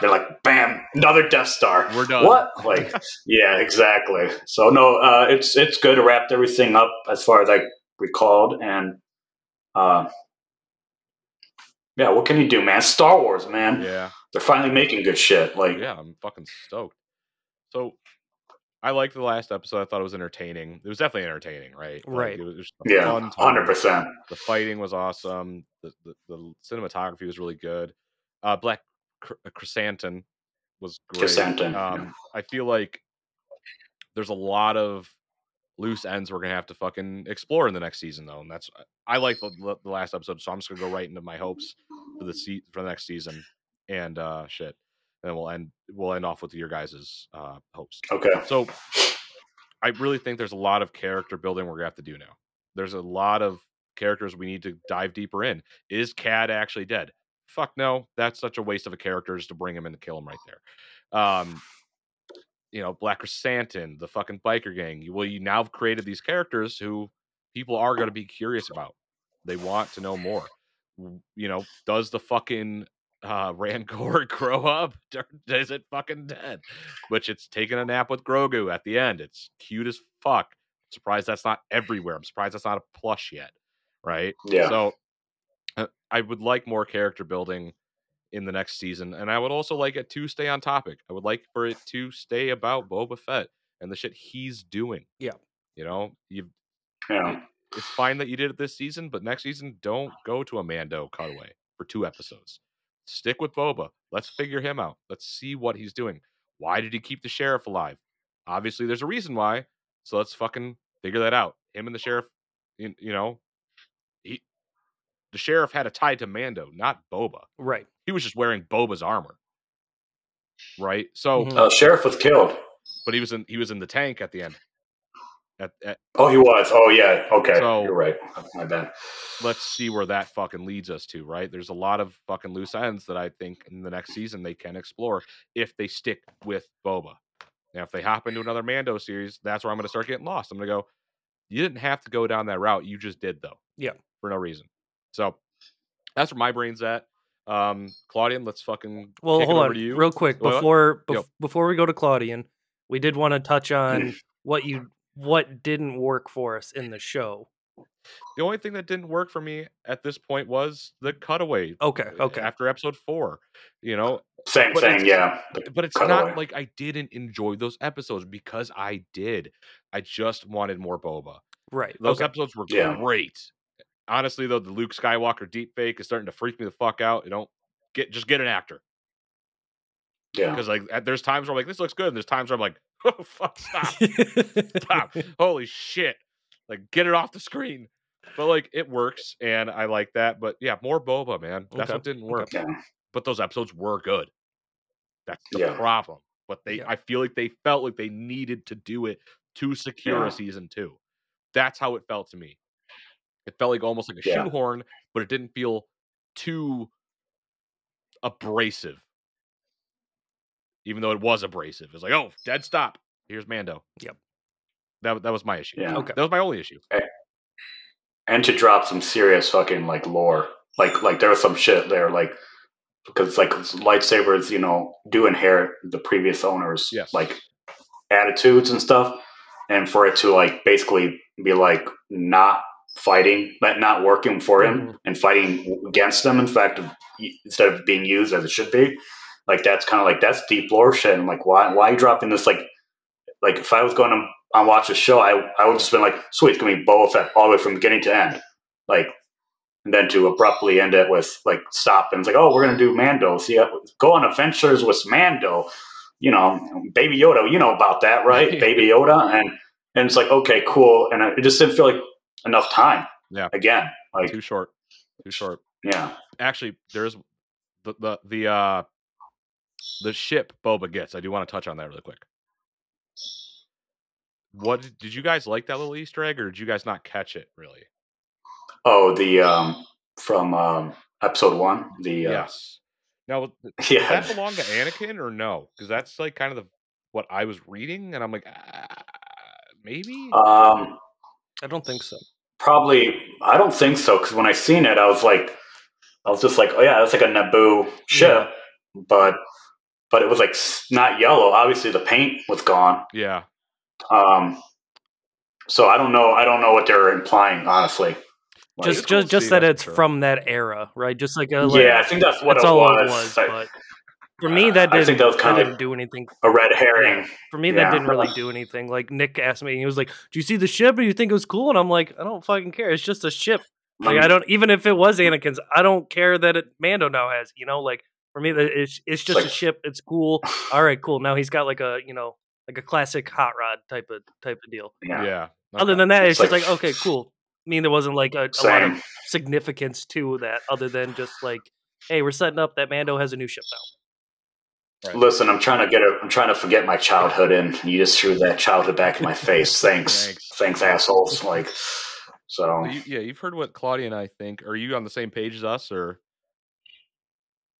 They're like, bam, another Death Star. We're done. What? Like, yeah, exactly. So no, uh, it's it's good. It wrapped everything up as far as I recalled, and uh, yeah, what can you do, man? Star Wars, man. Yeah, they're finally making good shit. Like, yeah, I'm fucking stoked. So, I liked the last episode. I thought it was entertaining. It was definitely entertaining, right? Right. Like, it was just yeah, one hundred percent. The fighting was awesome. The, the, the cinematography was really good. Uh, Black Krrsantan was great. Krrsantan, um, yeah. I feel like there's a lot of loose ends we're going to have to fucking explore in the next season, though. And that's I like the, the last episode, so I'm just going to go right into my hopes for the se- for the next season. And uh, shit. And we'll end we'll end off with your guys' uh, hopes. Okay. So I really think there's a lot of character building we're gonna have to do now. There's a lot of characters we need to dive deeper in. Is Cad actually dead? Fuck no. That's such a waste of a character just to bring him in to kill him right there. Um, you know, Black Krrsantan, the fucking biker gang. Well, you now have created these characters who people are gonna be curious about. They want to know more. You know, does the fucking Uh, Rancor grow up? Is it fucking dead? Which it's taking a nap with Grogu at the end. It's cute as fuck. I'm surprised that's not everywhere. I'm surprised that's not a plush yet, right? Yeah. So uh, I would like more character building in the next season, and I would also like it to stay on topic. I would like for it to stay about Boba Fett and the shit he's doing. Yeah. You know, you. Yeah. It's fine that you did it this season, but next season, don't go to a Mando cutaway for two episodes. Stick with Boba. Let's figure him out. Let's see what he's doing. Why did he keep the sheriff alive? Obviously, there's a reason why. So let's fucking figure that out. Him and the sheriff, you, you know, he, the sheriff had a tie to Mando, not Boba. Right. He was just wearing Boba's armor. Right. So the uh, sheriff was killed, but he was in he was in the tank at the end. At, at, oh, he was. Oh, yeah. Okay. So, you're right. My bad. Let's see where that fucking leads us to, right? There's a lot of fucking loose ends that I think in the next season they can explore if they stick with Boba. Now, if they hop into another Mando series, that's where I'm going to start getting lost. I'm going to go, you didn't have to go down that route. You just did, though. Yeah. For no reason. So that's where my brain's at. Um, Claudian, let's fucking well, kick hold it over on. To you. Real quick, wait, before bef- before we go to Claudian, we did want to touch on what you... what didn't work for us in the show. The only thing that didn't work for me at this point was the cutaway. Okay. Okay. After episode four, you know, same but thing. Yeah. But it's cutaway. Not like I didn't enjoy those episodes because I did. I just wanted more Boba. Right. Those okay. episodes were yeah. great. Honestly, though, the Luke Skywalker deepfake is starting to freak me the fuck out. You don't get, just get an actor. Yeah. Because like there's times where I'm like, this looks good. And there's times where I'm like, oh, fuck, stop. Stop. Holy shit. Like, get it off the screen. But, like, it works, and I like that. But, yeah, more Boba, man. That's okay. What didn't work. Okay. But those episodes were good. That's the yeah. problem. But they, yeah. I feel like they felt like they needed to do it to secure yeah. a season two. That's how it felt to me. It felt like almost like a yeah. shoehorn, but it didn't feel too abrasive. Even though it was abrasive. It's like, oh, dead stop. Here's Mando. Yep. That that was my issue. Yeah. Okay. That was my only issue. And, and to drop some serious fucking like lore. Like like there was some shit there, like because like lightsabers, you know, do inherit the previous owners yes. like attitudes and stuff. And for it to like basically be like not fighting, but not working for him mm-hmm. and fighting against them, in fact, instead of being used as it should be. Like that's kind of like that's deep lore shit. And like why why are you dropping this like like if I was going to I watch the show, I I would just been like, sweet, it's gonna be Boba Fett all the way from beginning to end. Like and then to abruptly end it with like stop and it's like, oh, we're gonna do Mando. See go on adventures with Mando. You know, Baby Yoda, you know about that, right? Baby Yoda and and it's like, okay, cool. And it just didn't feel like enough time. Yeah. Again. Like too short. Too short. Yeah. Actually, there's the the, the uh the ship Boba gets. I do want to touch on that really quick. What did you guys like that little Easter egg, or did you guys not catch it really? Oh, the um, from um, episode one. The yes. Uh, now, does yeah. that belong to Anakin or no? Because that's like kind of the what I was reading, and I'm like, ah, maybe. Um, I don't think so. Probably, I don't think so. Because when I seen it, I was like, I was just like, oh yeah, that's like a Naboo ship, yeah. but but it was like not yellow. Obviously, the paint was gone. Yeah. Um. So I don't know. I don't know what they're implying, honestly. Like, just, just, just that it's true. From that era, right? Just like, a, like yeah, I think that's what that's it all was. It was I, but for me, that didn't, I think that was kind that of didn't do anything. A red herring. For me, yeah. that didn't really do anything. Like Nick asked me, he was like, "Do you see the ship? Or you think it was cool?" And I'm like, "I don't fucking care. It's just a ship. Like I don't even if it was Anakin's, I don't care that it Mando now has. You know, like for me, it's it's just like, a ship. It's cool. All right, cool. Now he's got like a you know." Like a classic hot rod type of type of deal. Yeah. yeah okay. Other than that, it's, it's like, just like, okay, cool. I mean, there wasn't like a, a lot of significance to that, other than just like, hey, we're setting up that Mando has a new ship now. Right. Listen, I'm trying to get, a, I'm trying to forget my childhood, and you just threw that childhood back in my face. Thanks, thanks, thanks assholes. Like, so you, yeah, you've heard what Claudia and I think. Are you on the same page as us, or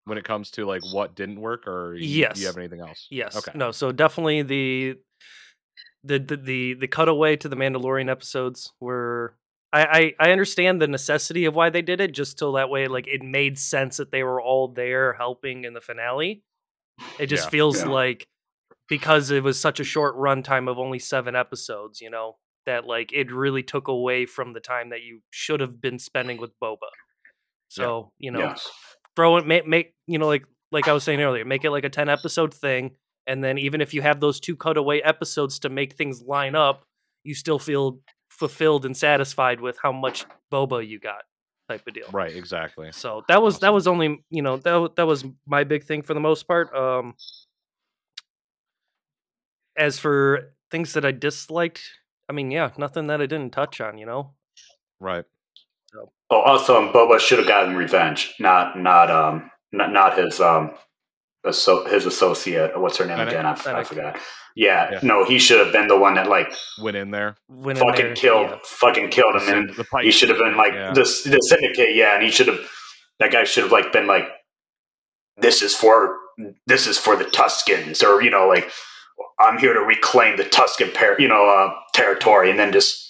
when it comes to like what didn't work, or you, yes. do you have anything else? Yes. Okay. No. So definitely the, the the the the cutaway to the Mandalorian episodes were. I, I I understand the necessity of why they did it, just till that way like it made sense that they were all there helping in the finale. It just yeah. feels yeah. like because it was such a short runtime of only seven episodes, you know, that like it really took away from the time that you should have been spending with Boba. So yeah. you know. Yes. Throw it, make, make you know, like like I was saying earlier, make it like a ten episode thing, and then even if you have those two cutaway episodes to make things line up, you still feel fulfilled and satisfied with how much Boba you got, type of deal. Right, exactly. So that was awesome. That was only you know that that was my big thing for the most part. Um, as for things that I disliked, I mean, yeah, nothing that I didn't touch on, you know. Right. So. Oh, also, um, Boba should have gotten revenge, not not um not, not his um asso- his associate. What's her name Fennec? again? I, I forgot. Yeah, yeah, no, he should have been the one that like went in there, went fucking in there, killed, yeah. fucking killed him, and he should have been like yeah. this the syndicate. Yeah, and he should have that guy should have like been like this is for this is for the Tuskens, or you know like I'm here to reclaim the Tusken par- you know uh, territory, and then just.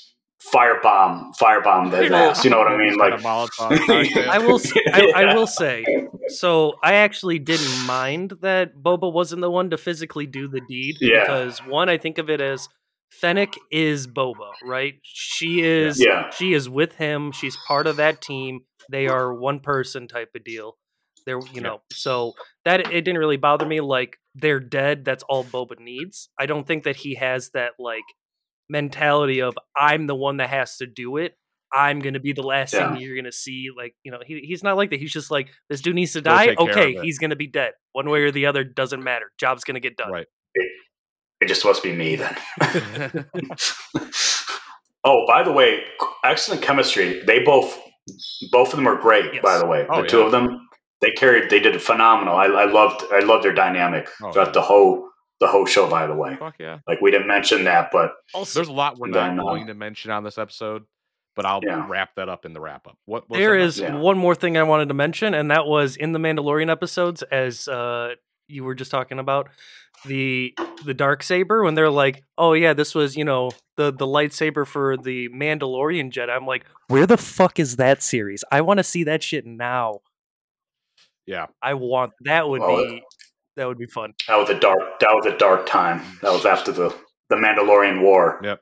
Firebomb, firebomb his ass. You know what I mean? Like, I will, say, I, I will say. So I actually didn't mind that Boba wasn't the one to physically do the deed yeah. because one, I think of it as Fennec is Boba, right? She is, yeah. she is with him. She's part of that team. They are one person type of deal. They're, you know, yeah. so that it didn't really bother me. Like they're dead. That's all Boba needs. I don't think that he has that like. Mentality of I'm the one that has to do it. I'm gonna be the last yeah. thing you're gonna see. Like you know, he he's not like that. He's just like this dude needs to die. Okay, he's gonna be dead one way or the other. Doesn't matter. Job's gonna get done. Right. It, it just must be me then. Oh, by the way, excellent chemistry. They both both of them are great. Yes. By the way, oh, the yeah. two of them they carried. They did phenomenal. I, I loved I loved their dynamic oh, throughout yeah. the whole the whole show, by the way. Fuck yeah. Like, we didn't mention that, but... Also, there's a lot we're not then, going uh, to mention on this episode, but I'll yeah. wrap that up in the wrap-up. What There is yeah. one more thing I wanted to mention, and that was in the Mandalorian episodes, as uh, you were just talking about, the the Darksaber, when they're like, oh yeah, this was, you know, the, the lightsaber for the Mandalorian Jedi. I'm like, where the fuck is that series? I want to see that shit now. Yeah. I want... That would oh, be... That would be fun. That was a dark. That was a dark time. That was after the, the Mandalorian War. Yep.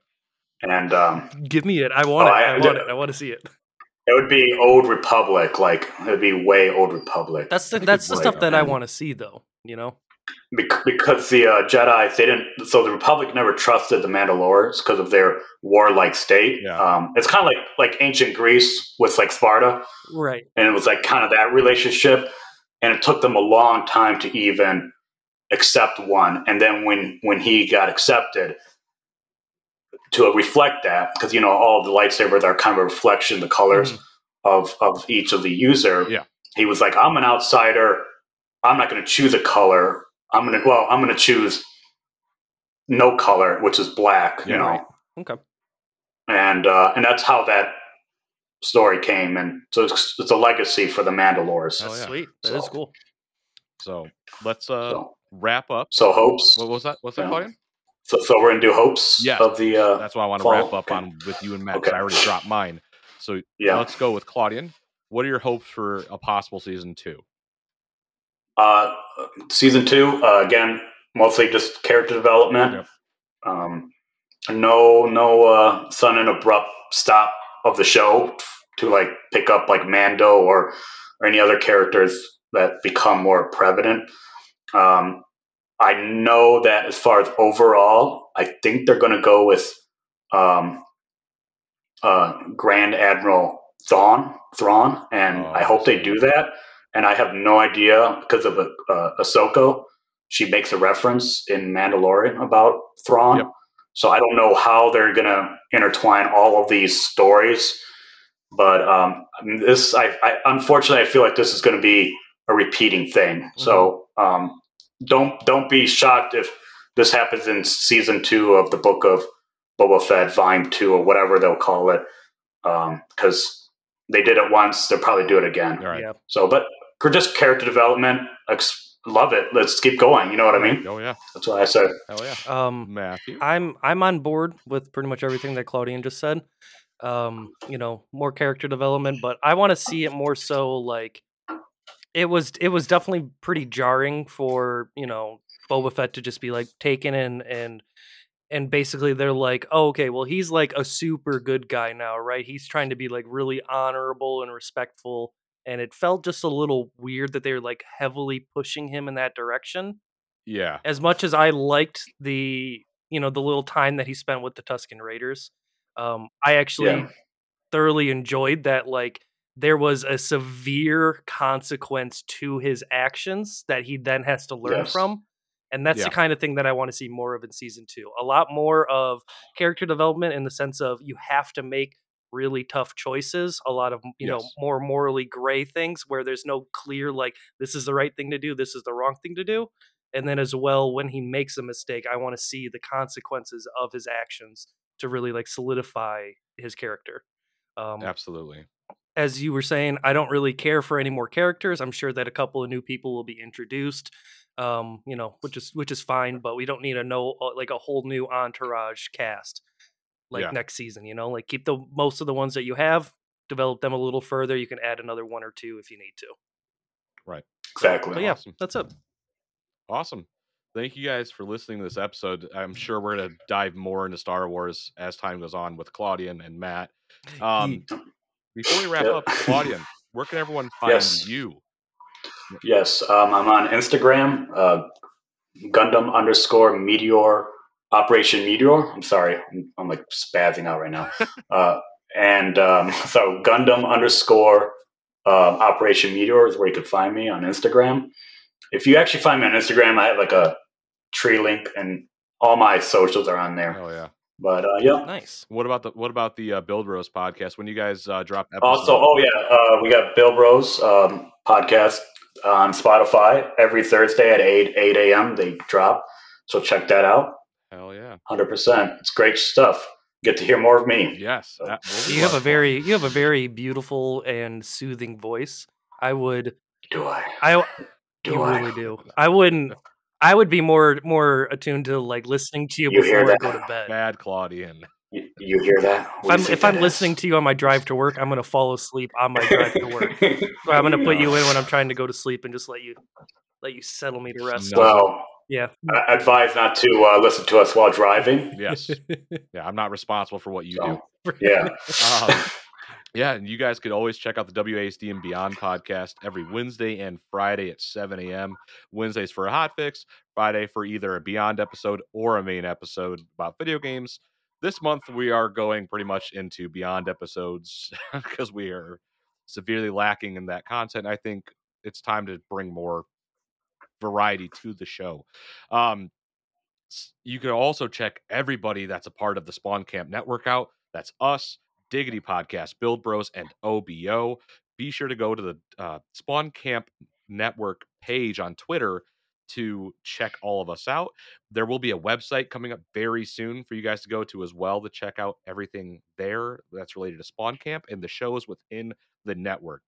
And um, give me it. I want oh, it. I, I want it. it. I want to see it. It would be Old Republic. Like, it would be way Old Republic. That's the, that's the stuff that I want to see, though. You know, because the uh, Jedi, they didn't. So the Republic never trusted the Mandalorians because of their warlike state. Yeah. Um, it's kind of like like ancient Greece with like Sparta, right? And it was like kind of that relationship. And it took them a long time to even accept one. And then when, when he got accepted, to reflect that, because, you know, all of the lightsabers are kind of a reflection, the colors mm-hmm. of, of each of the user. Yeah. He was like, I'm an outsider. I'm not going to choose a color. I'm going to, well, I'm going to choose no color, which is black, yeah, you know? Right. Okay. And, uh, and that's how that story came, and so it's, it's a legacy for the Mandalorians. That's oh, yeah. sweet. That so. is cool. So let's uh so. wrap up. So hopes. What was that? What's yeah. that called? So, so we're gonna do hopes. Yeah. Of the. Uh, That's why I want to wrap up okay. on with you and Matt. Okay. I already dropped mine. So yeah, let's go with Claudian. What are your hopes for a possible season two? Uh, season two uh, again, mostly just character development. Okay. Um, no, no uh, sudden abrupt stop of the show to like pick up like Mando or, or any other characters that become more prevalent. Um, I know that as far as overall, I think they're going to go with um, uh, Grand Admiral Thrawn, Thrawn, and oh, I hope they do that. And I have no idea because of uh, Ahsoka. She makes a reference in Mandalorian about Thrawn. Yep. So I don't know how they're going to intertwine all of these stories, but um, this, I, I, unfortunately, I feel like this is going to be a repeating thing. Mm-hmm. So um, don't, don't be shocked if this happens in season two of the Book of Boba Fett, Volume two, or whatever they'll call it. Um, cause they did it once. They'll probably do it again. All right. Yeah. So, but for just character development, ex- love it. Let's keep going. You know what I mean? Oh yeah, that's what I said. Oh yeah. Um, Matthew, I'm I'm on board with pretty much everything that Claudian just said. Um, you know, more character development, but I want to see it more so. Like, it was it was definitely pretty jarring for you know Boba Fett to just be like taken in and and basically they're like, oh, okay, well he's like a super good guy now, right? He's trying to be like really honorable and respectful. And it felt just a little weird that they were like heavily pushing him in that direction. Yeah. As much as I liked the, you know, the little time that he spent with the Tusken Raiders, um, I actually yeah. thoroughly enjoyed that. Like there was a severe consequence to his actions that he then has to learn yes. from. And that's yeah. the kind of thing that I want to see more of in season two. A lot more of character development in the sense of you have to make really tough choices, a lot of you yes. know more morally gray things where there's no clear like this is the right thing to do, this is the wrong thing to do. And then as well, when he makes a mistake, I want to see the consequences of his actions to really like solidify his character. Um, absolutely. As you were saying, I don't really care for any more characters. I'm sure that a couple of new people will be introduced, um, you know, which is which is fine, but we don't need a no like a whole new entourage cast. Like yeah. next season, you know, like keep the most of the ones that you have, develop them a little further. You can add another one or two if you need to. Right. Exactly. So, yeah, awesome. That's it. Awesome. Thank you guys for listening to this episode. I'm sure we're going to dive more into Star Wars as time goes on with Claudian and Matt. Um, before we wrap yeah. up, Claudian, where can everyone find yes. you? Yes. Um, I'm on Instagram, uh, Gundam underscore Meteor. Operation Meteor. I'm sorry. I'm, I'm like spazzing out right now. Uh, and um, so Gundam underscore uh, Operation Meteor is where you can find me on Instagram. If you actually find me on Instagram, I have like a tree link and all my socials are on there. Oh yeah. But uh, yeah. Nice. What about the, what about the uh, Build Bros podcast? When you guys uh, drop episodes? Also, oh yeah. Uh, we got Build Bros um, podcast on Spotify every Thursday at eight, eight a.m. They drop. So check that out. Hell yeah. one hundred percent. It's great stuff. Get to hear more of me. Yes. So. You have a very you have a very beautiful and soothing voice. I would Do I? I do you I? really do. I wouldn't I would be more more attuned to like listening to you, you before I go to bed. Bad Claudian. You, you hear that? What if I'm, if that I'm listening to you on my drive to work, I'm going to fall asleep on my drive to work. So I'm going to put you in when I'm trying to go to sleep and just let you let you settle me to rest. No. Well, yeah. I advise not to uh, listen to us while driving. Yes. Yeah, I'm not responsible for what you so, do. Yeah. um, yeah, and you guys could always check out the W A S D and Beyond podcast every Wednesday and Friday at seven a.m. Wednesdays for a hot fix, Friday for either a Beyond episode or a main episode about video games. This month, we are going pretty much into Beyond episodes because we are severely lacking in that content. I think it's time to bring more variety to the show. Um, you can also check everybody that's a part of the Spawn Camp Network out. That's us, Diggity Podcast, Build Bros, and O B O. Be sure to go to the uh, Spawn Camp Network page on Twitter to check all of us out. There will be a website coming up very soon for you guys to go to as well to check out everything there that's related to Spawn Camp and the shows within the network.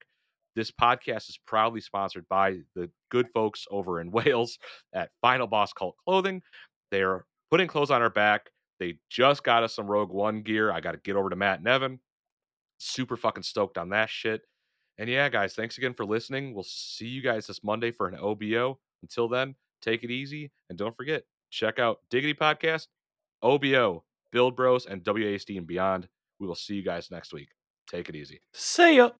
This podcast is proudly sponsored by the good folks over in Wales at Final Boss Cult Clothing. They're putting clothes on our back. They just got us some Rogue One gear. I got to get over to Matt and Evan. Super fucking stoked on that shit. And yeah, guys, thanks again for listening. We'll see you guys this Monday for an O B O. Until then, take it easy, and don't forget, check out Diggity Podcast, O B O, Build Bros, and W A S D and Beyond. We will see you guys next week. Take it easy. See ya.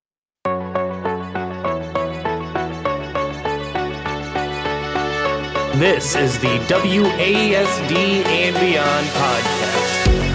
This is the W A S D and Beyond podcast.